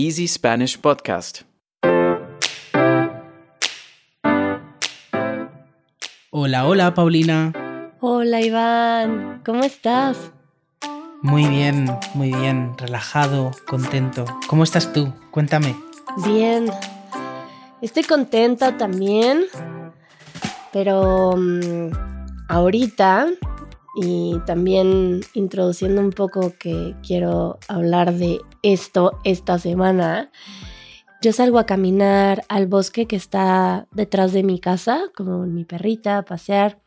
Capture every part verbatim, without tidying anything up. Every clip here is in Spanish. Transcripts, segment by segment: Easy Spanish Podcast. Hola, hola, Paulina. Hola, Iván. ¿Cómo estás? Muy bien, muy bien. Relajado, contento. ¿Cómo estás tú? Cuéntame. Bien. Estoy contenta también, pero um, ahorita, y también introduciendo un poco que quiero hablar de esto esta semana, yo salgo a caminar al bosque que está detrás de mi casa, con mi perrita, a pasear,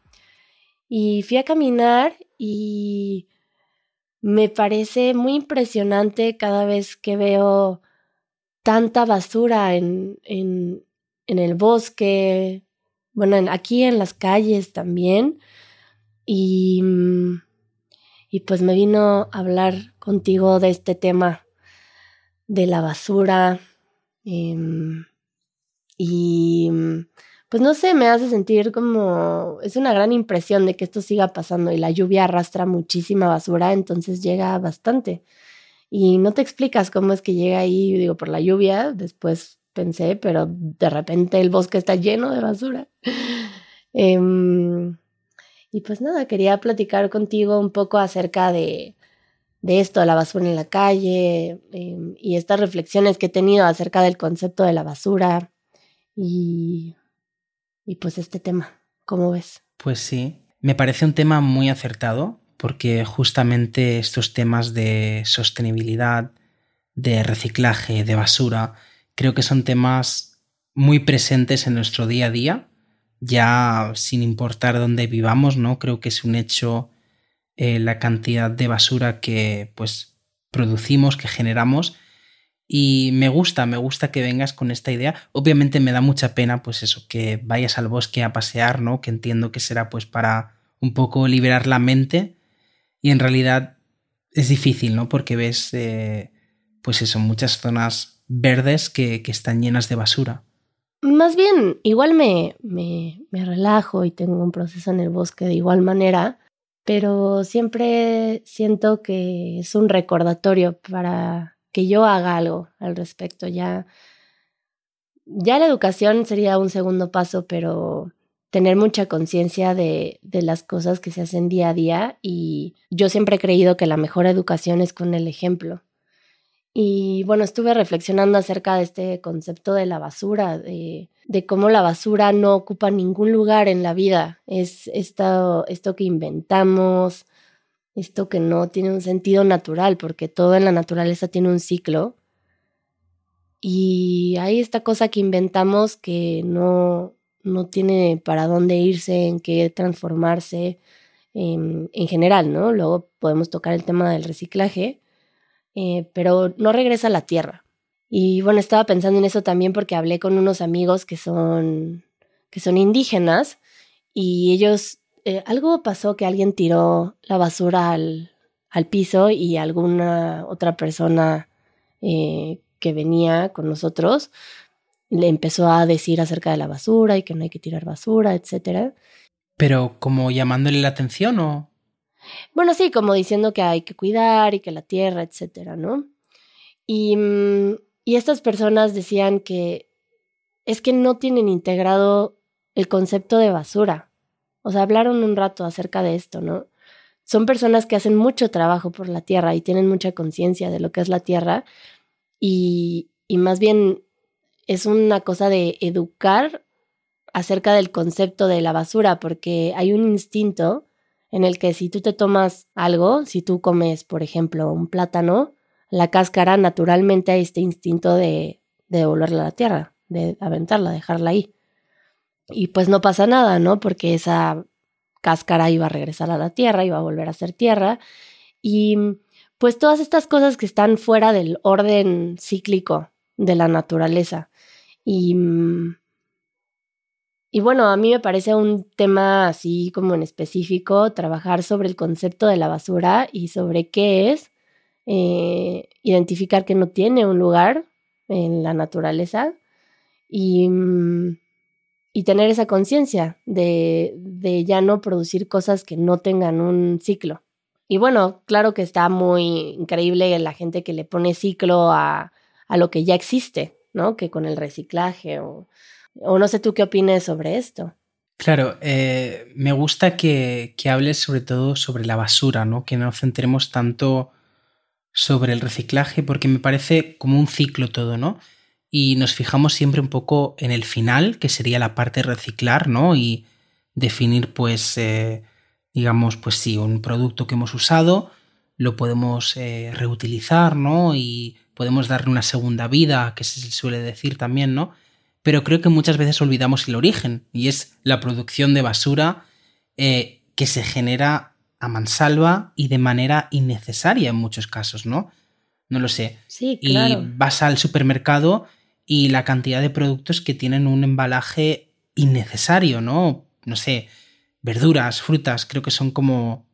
y fui a caminar y me parece muy impresionante cada vez que veo tanta basura en, en, en el bosque, bueno, en, aquí en las calles también. Y, y pues me vino a hablar contigo de este tema de la basura. Eh, y pues no sé, me hace sentir como... Es una gran impresión de que esto siga pasando y la lluvia arrastra muchísima basura, entonces llega bastante. Y no te explicas cómo es que llega ahí, digo, por la lluvia, después pensé, pero de repente el bosque está lleno de basura. eh, y pues nada, quería platicar contigo un poco acerca de, de esto, de la basura en la calle, eh, y estas reflexiones que he tenido acerca del concepto de la basura y, y pues este tema, ¿cómo ves? Pues sí, me parece un tema muy acertado, porque justamente estos temas de sostenibilidad, de reciclaje, de basura, creo que son temas muy presentes en nuestro día a día, ya sin importar dónde vivamos, ¿no? Creo que es un hecho eh, la cantidad de basura que pues, producimos, que generamos, y me gusta, me gusta que vengas con esta idea. Obviamente me da mucha pena pues eso, que vayas al bosque a pasear, ¿no? Que entiendo que será pues para un poco liberar la mente. Y en realidad es difícil, ¿no? Porque ves, eh, pues eso, muchas zonas verdes que, que están llenas de basura. Más bien, igual me, me, me relajo y tengo un proceso en el bosque de igual manera, pero siempre siento que es un recordatorio para que yo haga algo al respecto. Ya, ya la educación sería un segundo paso, pero... tener mucha conciencia de, de las cosas que se hacen día a día, y yo siempre he creído que la mejor educación es con el ejemplo. Y bueno, estuve reflexionando acerca de este concepto de la basura, de, de cómo la basura no ocupa ningún lugar en la vida. Es esto, esto que inventamos, esto que no tiene un sentido natural, porque todo en la naturaleza tiene un ciclo. Y hay esta cosa que inventamos que no... no tiene para dónde irse, en qué transformarse en, en general, ¿no? Luego podemos tocar el tema del reciclaje, eh, pero no regresa a la tierra. Y bueno, estaba pensando en eso también porque hablé con unos amigos que son, que son indígenas, y ellos, eh, algo pasó que alguien tiró la basura al, al piso y alguna otra persona eh, que venía con nosotros le empezó a decir acerca de la basura y que no hay que tirar basura, etcétera. ¿Pero como llamándole la atención o...? Bueno, sí, como diciendo que hay que cuidar y que la tierra, etcétera, ¿no? Y, y estas personas decían que es que no tienen integrado el concepto de basura. O sea, hablaron un rato acerca de esto, ¿no? Son personas que hacen mucho trabajo por la tierra y tienen mucha conciencia de lo que es la tierra y, y más bien... es una cosa de educar acerca del concepto de la basura, porque hay un instinto en el que si tú te tomas algo, si tú comes, por ejemplo, un plátano, la cáscara, naturalmente hay este instinto de, de devolverla a la tierra, de aventarla, dejarla ahí. Y pues no pasa nada, ¿no? Porque esa cáscara iba a regresar a la tierra, iba a volver a ser tierra. Y pues todas estas cosas que están fuera del orden cíclico de la naturaleza. Y, y bueno, a mí me parece un tema así como en específico trabajar sobre el concepto de la basura y sobre qué es, eh, identificar que no tiene un lugar en la naturaleza y, y tener esa conciencia de, de ya no producir cosas que no tengan un ciclo. Y bueno, claro que está muy increíble la gente que le pone ciclo a a lo que ya existe, ¿no? Que con el reciclaje o, o no sé tú qué opines sobre esto. Claro, eh, me gusta que, que hables sobre todo sobre la basura, ¿no? Que no nos centremos tanto sobre el reciclaje porque me parece como un ciclo todo, ¿no? Y nos fijamos siempre un poco en el final, que sería la parte de reciclar, ¿no? Y definir, pues, eh, digamos, pues sí, un producto que hemos usado, lo podemos eh, reutilizar, ¿no? Y podemos darle una segunda vida, que se suele decir también, ¿no? Pero creo que muchas veces olvidamos el origen, y es la producción de basura eh, que se genera a mansalva y de manera innecesaria en muchos casos, ¿no? No lo sé. Sí, claro. Y vas al supermercado y la cantidad de productos que tienen un embalaje innecesario, ¿no? No sé, verduras, frutas, creo que son como...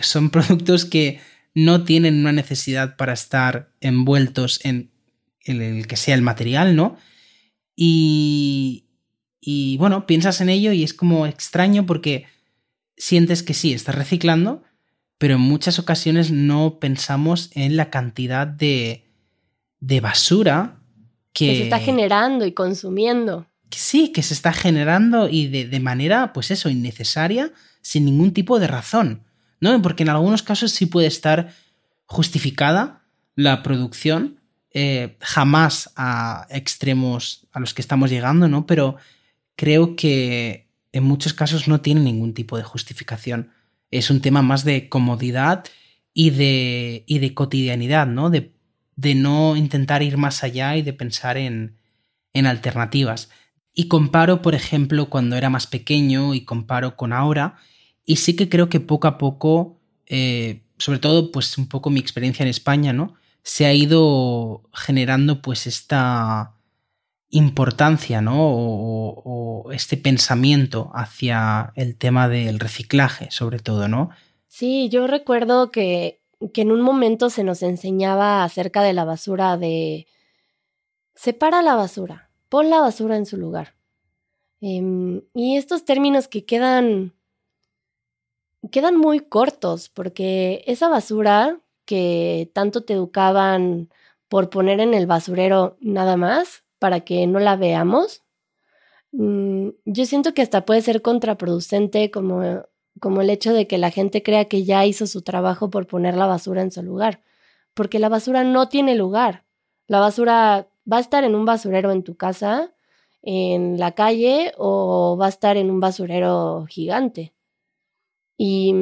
son productos que no tienen una necesidad para estar envueltos en el que sea el material, ¿no? Y, y bueno, piensas en ello y es como extraño porque sientes que sí, estás reciclando, pero en muchas ocasiones no pensamos en la cantidad de, de basura que... que se está generando y consumiendo. Que sí, que se está generando y de, de manera, pues eso, innecesaria, sin ningún tipo de razón, ¿no? Porque en algunos casos sí puede estar justificada la producción, Eh, jamás a extremos a los que estamos llegando, ¿no? Pero creo que en muchos casos no tiene ningún tipo de justificación. Es un tema más de comodidad y de, y de cotidianidad, ¿no? De, de no intentar ir más allá y de pensar en, en alternativas. Y comparo, por ejemplo, cuando era más pequeño y comparo con ahora, y sí que creo que poco a poco, eh, sobre todo, pues un poco mi experiencia en España, ¿no? Se ha ido generando pues esta importancia, ¿no? O, o este pensamiento hacia el tema del reciclaje, sobre todo, ¿no? Sí, yo recuerdo que, que en un momento se nos enseñaba acerca de la basura de... separa la basura, pon la basura en su lugar. Eh, y estos términos que quedan... quedan muy cortos, porque esa basura... que tanto te educaban por poner en el basurero nada más para que no la veamos, yo siento que hasta puede ser contraproducente como, como el hecho de que la gente crea que ya hizo su trabajo por poner la basura en su lugar, porque la basura no tiene lugar. La basura va a estar en un basurero en tu casa, en la calle, o va a estar en un basurero gigante y,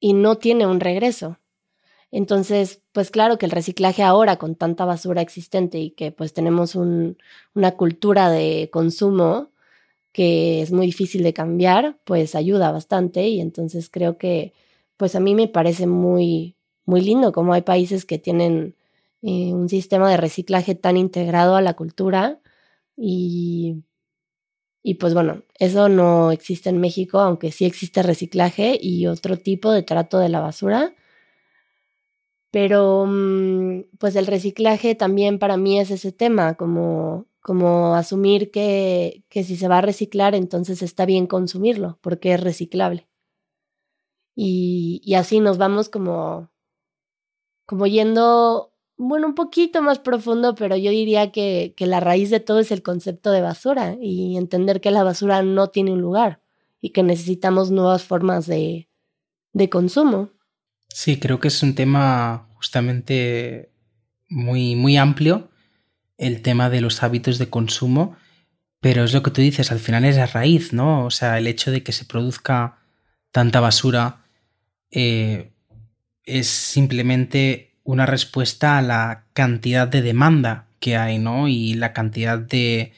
y no tiene un regreso. Entonces, pues claro que el reciclaje ahora con tanta basura existente y que pues tenemos un, una cultura de consumo que es muy difícil de cambiar, pues ayuda bastante y entonces creo que pues a mí me parece muy, muy lindo como hay países que tienen eh, un sistema de reciclaje tan integrado a la cultura y, y pues bueno, eso no existe en México, aunque sí existe reciclaje y otro tipo de trato de la basura. Pero pues el reciclaje también para mí es ese tema, como, como asumir que, que si se va a reciclar entonces está bien consumirlo porque es reciclable. Y, y así nos vamos como, como yendo, bueno, un poquito más profundo, pero yo diría que, que la raíz de todo es el concepto de basura y entender que la basura no tiene un lugar y que necesitamos nuevas formas de, de consumo. Sí, creo que es un tema justamente muy, muy amplio, el tema de los hábitos de consumo, pero es lo que tú dices, al final es la raíz, ¿no? O sea, el hecho de que se produzca tanta basura eh, es simplemente una respuesta a la cantidad de demanda que hay, ¿no? Y la cantidad de,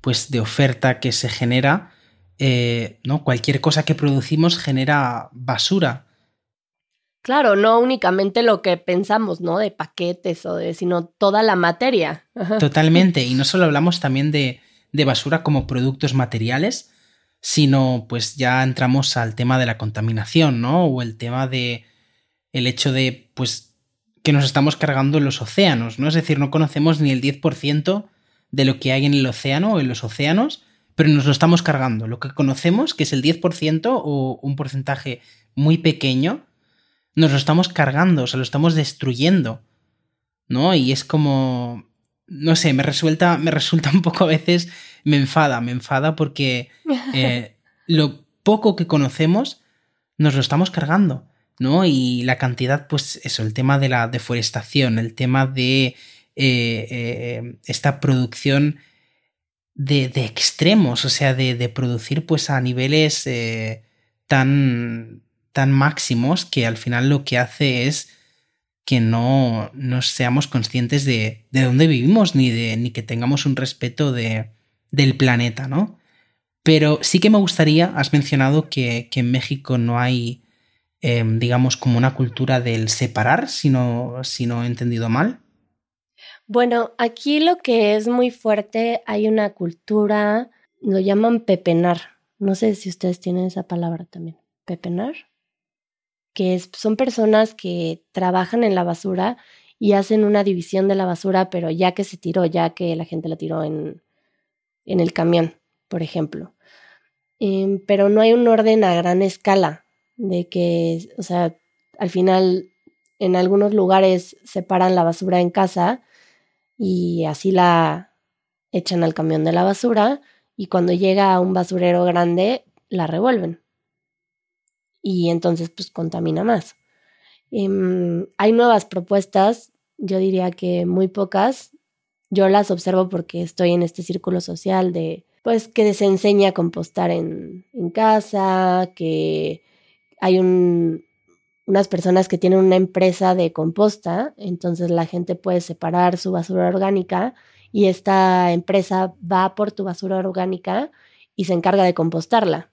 pues, de oferta que se genera, eh, ¿no? Cualquier cosa que producimos genera basura. Claro, no únicamente lo que pensamos, ¿no? De paquetes o de, sino toda la materia. Ajá. Totalmente. Y no solo hablamos también de, de basura como productos materiales, sino pues ya entramos al tema de la contaminación, ¿no? O el tema de el hecho de pues que nos estamos cargando en los océanos, ¿no? Es decir, no conocemos ni el diez por ciento de lo que hay en el océano o en los océanos, pero nos lo estamos cargando. Lo que conocemos, que es el diez por ciento o un porcentaje muy pequeño, nos lo estamos cargando, o sea, lo estamos destruyendo, ¿no? Y es como, no sé, me resulta, me resulta un poco a veces, me enfada, me enfada porque eh, lo poco que conocemos nos lo estamos cargando, ¿no? Y la cantidad, pues eso, el tema de la deforestación, el tema de eh, eh, esta producción de, de extremos, o sea, de, de producir pues a niveles eh, tan, tan máximos que al final lo que hace es que no, no seamos conscientes de, de dónde vivimos ni, de, ni que tengamos un respeto de, del planeta, ¿no? Pero sí que me gustaría, has mencionado que, que en México no hay, eh, digamos, como una cultura del separar, si no, si no he entendido mal. Bueno, aquí lo que es muy fuerte, hay una cultura, lo llaman pepenar. No sé si ustedes tienen esa palabra también, pepenar, que es, son personas que trabajan en la basura y hacen una división de la basura, pero ya que se tiró, ya que la gente la tiró en, en el camión, por ejemplo. Eh, pero no hay un orden a gran escala de que, o sea, al final en algunos lugares separan la basura en casa y así la echan al camión de la basura y cuando llega a un basurero grande la revuelven. Y entonces, pues, contamina más. Eh, hay nuevas propuestas, yo diría que muy pocas. Yo las observo porque estoy en este círculo social de, pues, que se enseña a compostar en, en casa, que hay un, unas personas que tienen una empresa de composta, entonces la gente puede separar su basura orgánica y esta empresa va por tu basura orgánica y se encarga de compostarla.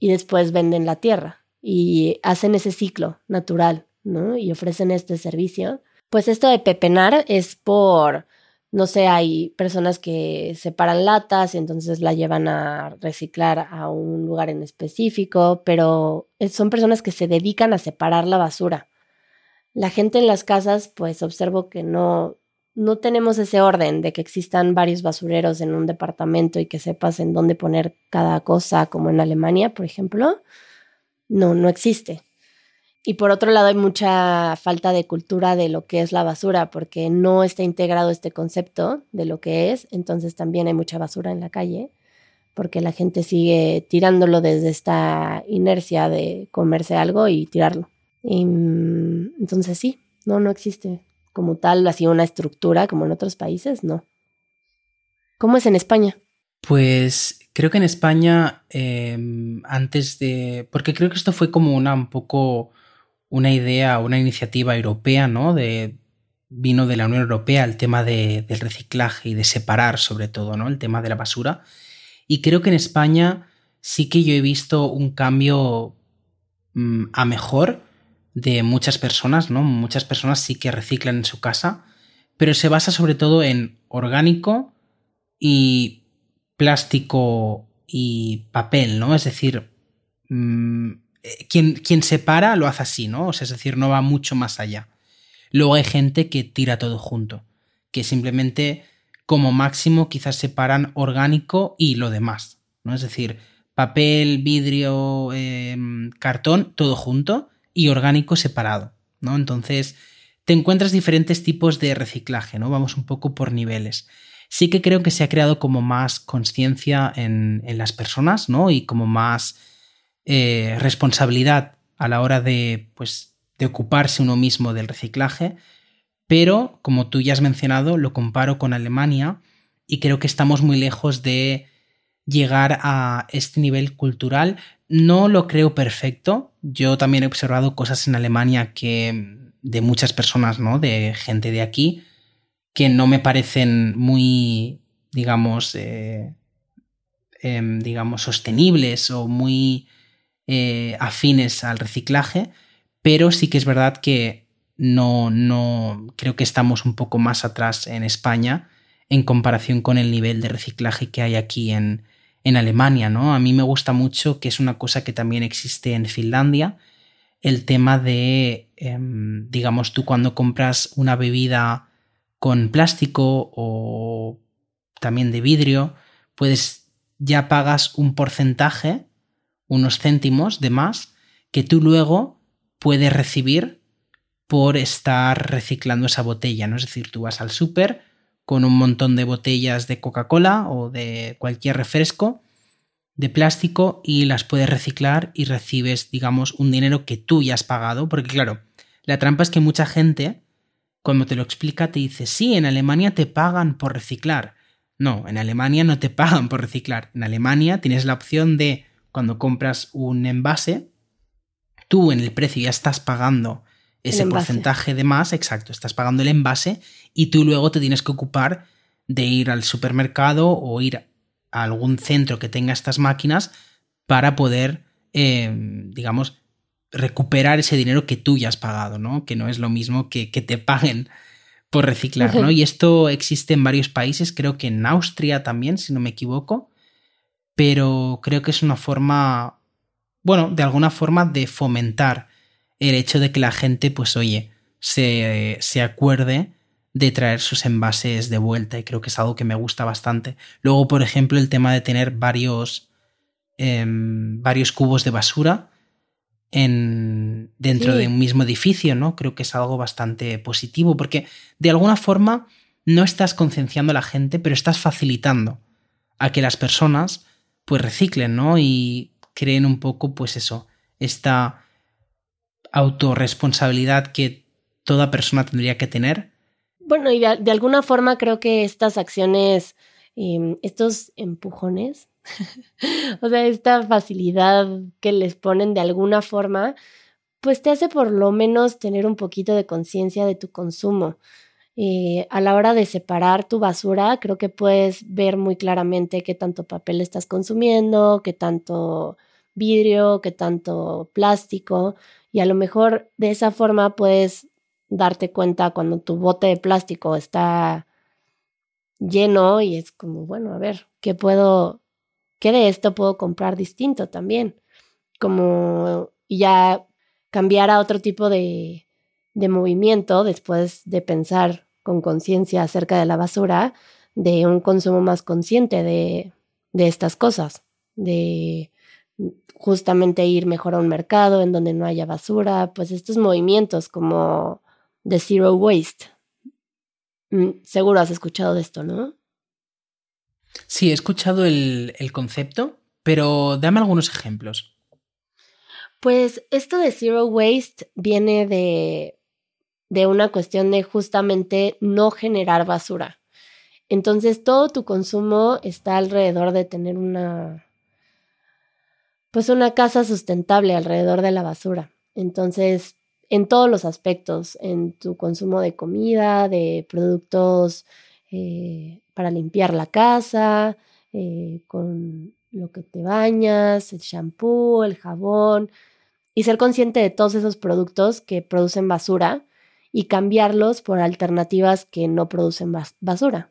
Y después venden la tierra y hacen ese ciclo natural, ¿no? Y ofrecen este servicio. Pues esto de pepenar es por, no sé, hay personas que separan latas y entonces la llevan a reciclar a un lugar en específico, pero son personas que se dedican a separar la basura. La gente en las casas, pues observo que no, no tenemos ese orden de que existan varios basureros en un departamento y que sepas en dónde poner cada cosa, como en Alemania, por ejemplo. No, no existe. Y por otro lado hay mucha falta de cultura de lo que es la basura, porque no está integrado este concepto de lo que es, entonces también hay mucha basura en la calle, porque la gente sigue tirándolo desde esta inercia de comerse algo y tirarlo. Y, entonces sí, no, no existe como tal, así una estructura, como en otros países, no. ¿Cómo es en España? Pues creo que en España, eh, antes de... Porque creo que esto fue como una un poco una idea, una iniciativa europea, ¿no? De, vino de la Unión Europea el tema de, del reciclaje y de separar, sobre todo, ¿no? El tema de la basura. Y creo que en España sí que yo he visto un cambio mmm, a mejor, de muchas personas, ¿no? Muchas personas sí que reciclan en su casa, pero se basa sobre todo en orgánico y plástico y papel, ¿no? Es decir, mmm, quien, quien separa lo hace así, ¿no? O sea, es decir, no va mucho más allá. Luego hay gente que tira todo junto, que simplemente como máximo quizás separan orgánico y lo demás, ¿no? Es decir, papel, vidrio, eh, cartón, todo junto, y orgánico separado, ¿no? Entonces te encuentras diferentes tipos de reciclaje, ¿no? Vamos un poco por niveles. Sí que creo que se ha creado como más conciencia en, en las personas, ¿no? Y como más eh, responsabilidad a la hora de, pues, de ocuparse uno mismo del reciclaje. Pero, como tú ya has mencionado, lo comparo con Alemania y creo que estamos muy lejos de llegar a este nivel cultural. No lo creo perfecto. Yo también he observado cosas en Alemania que de muchas personas, ¿no? De gente de aquí, que no me parecen muy, digamos, eh, eh, digamos sostenibles o muy eh, afines al reciclaje, pero sí que es verdad que no, no creo que estamos un poco más atrás en España en comparación con el nivel de reciclaje que hay aquí en en Alemania, ¿no? A mí me gusta mucho, que es una cosa que también existe en Finlandia, el tema de, eh, digamos, tú cuando compras una bebida con plástico o también de vidrio, pues ya pagas un porcentaje, unos céntimos de más, que tú luego puedes recibir por estar reciclando esa botella, ¿no? Es decir, tú vas al súper con un montón de botellas de Coca-Cola o de cualquier refresco de plástico y las puedes reciclar y recibes, digamos, un dinero que tú ya has pagado. Porque claro, la trampa es que mucha gente, cuando te lo explica, te dice, sí, en Alemania te pagan por reciclar. No, en Alemania no te pagan por reciclar. En Alemania tienes la opción de, cuando compras un envase, tú en el precio ya estás pagando ese porcentaje de más, exacto, estás pagando el envase y tú luego te tienes que ocupar de ir al supermercado o ir a algún centro que tenga estas máquinas para poder, eh, digamos, recuperar ese dinero que tú ya has pagado, ¿no? Que no es lo mismo que, que te paguen por reciclar, ¿no? Y esto existe en varios países, creo que en Austria también, si no me equivoco, pero creo que es una forma, bueno, de alguna forma de fomentar el hecho de que la gente, pues oye, se, se acuerde de traer sus envases de vuelta, y creo que es algo que me gusta bastante. Luego, por ejemplo, el tema de tener varios, eh, varios cubos de basura en, dentro sí. de un mismo edificio, ¿no? Creo que es algo bastante positivo, porque de alguna forma no estás concienciando a la gente, pero estás facilitando a que las personas pues reciclen, ¿no? Y creen un poco, pues eso, esta autorresponsabilidad que toda persona tendría que tener. Bueno, y de, de alguna forma creo que estas acciones, eh, estos empujones, o sea, esta facilidad que les ponen de alguna forma, pues te hace por lo menos tener un poquito de conciencia de tu consumo. Eh, a la hora de separar tu basura, creo que puedes ver muy claramente qué tanto papel estás consumiendo, qué tanto vidrio, qué tanto plástico. Y a lo mejor de esa forma puedes darte cuenta cuando tu bote de plástico está lleno y es como, bueno, a ver, ¿qué puedo, qué de esto puedo comprar distinto también? Como ya cambiar a otro tipo de, de movimiento después de pensar con conciencia acerca de la basura, de un consumo más consciente de, de estas cosas, de justamente ir mejor a un mercado en donde no haya basura, pues estos movimientos como de Zero Waste. Seguro has escuchado de esto, ¿no? Sí, he escuchado el, el concepto, pero dame algunos ejemplos. Pues esto de Zero Waste viene de, de una cuestión de justamente no generar basura. Entonces todo tu consumo está alrededor de tener una... pues una casa sustentable alrededor de la basura. Entonces, en todos los aspectos, en tu consumo de comida, de productos eh, para limpiar la casa, eh, con lo que te bañas, el shampoo, el jabón, y ser consciente de todos esos productos que producen basura y cambiarlos por alternativas que no producen bas- basura.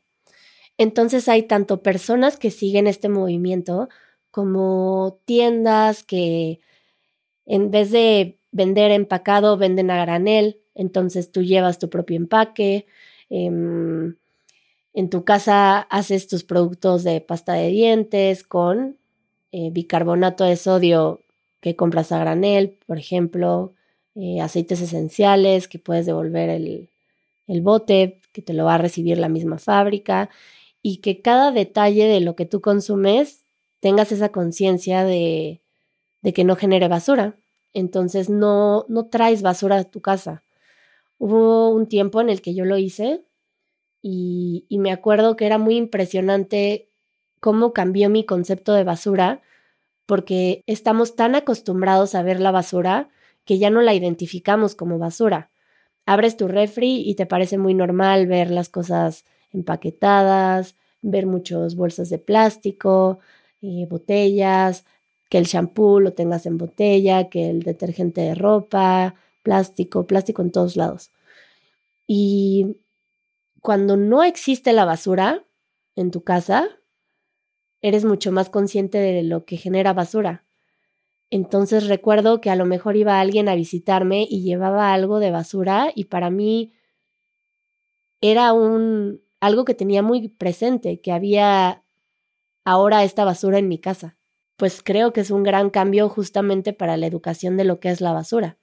Entonces, hay tanto personas que siguen este movimiento como tiendas que en vez de vender empacado, venden a granel, entonces tú llevas tu propio empaque, eh, en tu casa haces tus productos de pasta de dientes con eh, bicarbonato de sodio que compras a granel, por ejemplo, eh, aceites esenciales que puedes devolver el, el bote, que te lo va a recibir la misma fábrica, y que cada detalle de lo que tú consumes tengas esa conciencia de, de que no genere basura. Entonces no, no traes basura a tu casa. Hubo un tiempo en el que yo lo hice y, y me acuerdo que era muy impresionante cómo cambió mi concepto de basura, porque estamos tan acostumbrados a ver la basura que ya no la identificamos como basura. Abres tu refri y te parece muy normal ver las cosas empaquetadas, ver muchas bolsas de plástico, Eh, botellas, que el shampoo lo tengas en botella, que el detergente de ropa, plástico, plástico en todos lados. Y cuando no existe la basura en tu casa, eres mucho más consciente de lo que genera basura. Entonces recuerdo que a lo mejor iba alguien a visitarme y llevaba algo de basura y para mí era un, algo que tenía muy presente, que había ahora esta basura en mi casa. Pues creo que es un gran cambio justamente para la educación de lo que es la basura.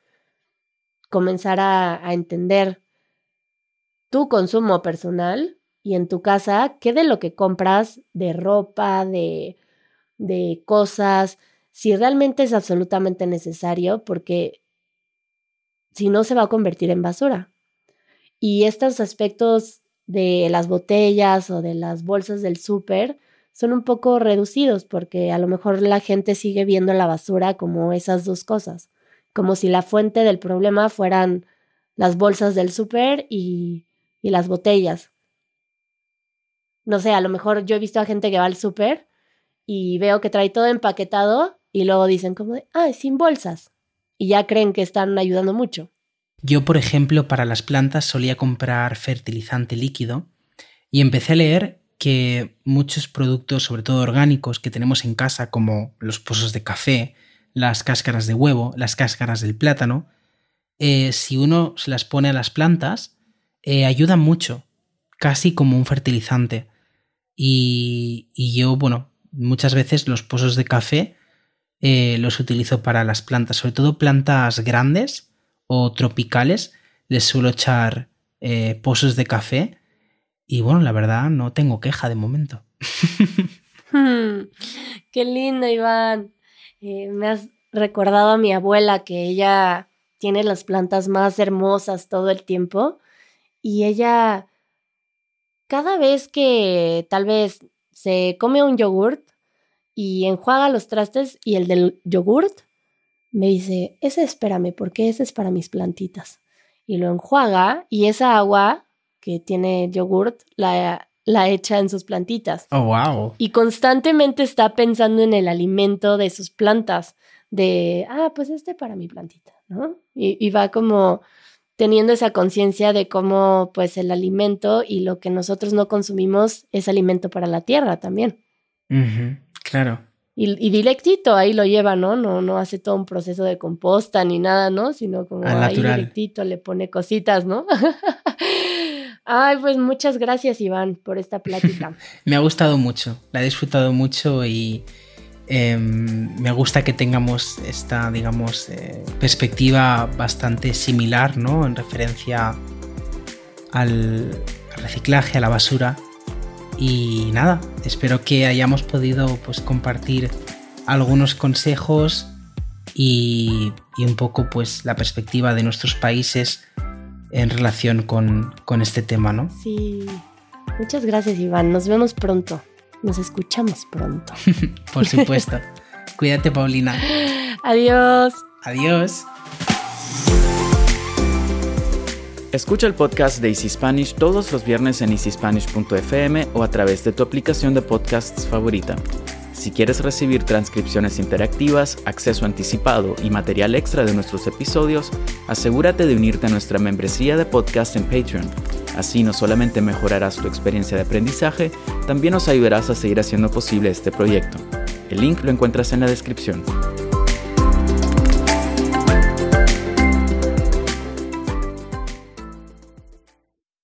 comenzar a, a entender tu consumo personal y en tu casa, qué de lo que compras de ropa, de, de cosas, si realmente es absolutamente necesario, porque si no se va a convertir en basura. Y estos aspectos de las botellas o de las bolsas del súper son un poco reducidos porque a lo mejor la gente sigue viendo la basura como esas dos cosas, como si la fuente del problema fueran las bolsas del súper y, y las botellas. No sé, a lo mejor yo he visto a gente que va al súper y veo que trae todo empaquetado y luego dicen como de, ah, sin bolsas. Y ya creen que están ayudando mucho. Yo, por ejemplo, para las plantas solía comprar fertilizante líquido y empecé a leer que muchos productos, sobre todo orgánicos, que tenemos en casa, como los pozos de café, las cáscaras de huevo, las cáscaras del plátano, eh, si uno se las pone a las plantas, eh, ayudan mucho, casi como un fertilizante. Y, y yo, bueno, muchas veces los pozos de café eh, los utilizo para las plantas, sobre todo plantas grandes o tropicales, les suelo echar eh, pozos de café y bueno, la verdad no tengo queja de momento. hmm, ¡Qué lindo, Iván! Eh, me has recordado a mi abuela, que ella tiene las plantas más hermosas todo el tiempo y ella cada vez que tal vez se come un yogurt y enjuaga los trastes y el del yogurt, me dice, ese espérame, porque ese es para mis plantitas. Y lo enjuaga y esa agua que tiene yogurt la, la echa en sus plantitas. ¡Oh, wow! Y constantemente está pensando en el alimento de sus plantas. De, ah, pues este para mi plantita, ¿no? Y, y va como teniendo esa conciencia de cómo pues el alimento y lo que nosotros no consumimos es alimento para la tierra también. Uh-huh, claro. Y, y directito, ahí lo lleva, ¿no? ¿no? No hace todo un proceso de composta ni nada, ¿no? Sino como ah, ahí directito le pone cositas, ¿no? Ay, pues muchas gracias, Iván, por esta plática. Me ha gustado mucho, la he disfrutado mucho y eh, me gusta que tengamos esta, digamos, eh, perspectiva bastante similar, ¿no? En referencia al, al reciclaje, a la basura. Y nada, espero que hayamos podido pues, compartir algunos consejos y, y un poco pues, la perspectiva de nuestros países en relación con, con este tema, ¿no? Sí, muchas gracias, Iván. Nos vemos pronto. Nos escuchamos pronto. Por supuesto. Cuídate, Paulina. Adiós. Adiós. Escucha el podcast de Easy Spanish todos los viernes en easy spanish punto f m o a través de tu aplicación de podcasts favorita. Si quieres recibir transcripciones interactivas, acceso anticipado y material extra de nuestros episodios, asegúrate de unirte a nuestra membresía de podcast en Patreon. Así no solamente mejorarás tu experiencia de aprendizaje, también nos ayudarás a seguir haciendo posible este proyecto. El link lo encuentras en la descripción.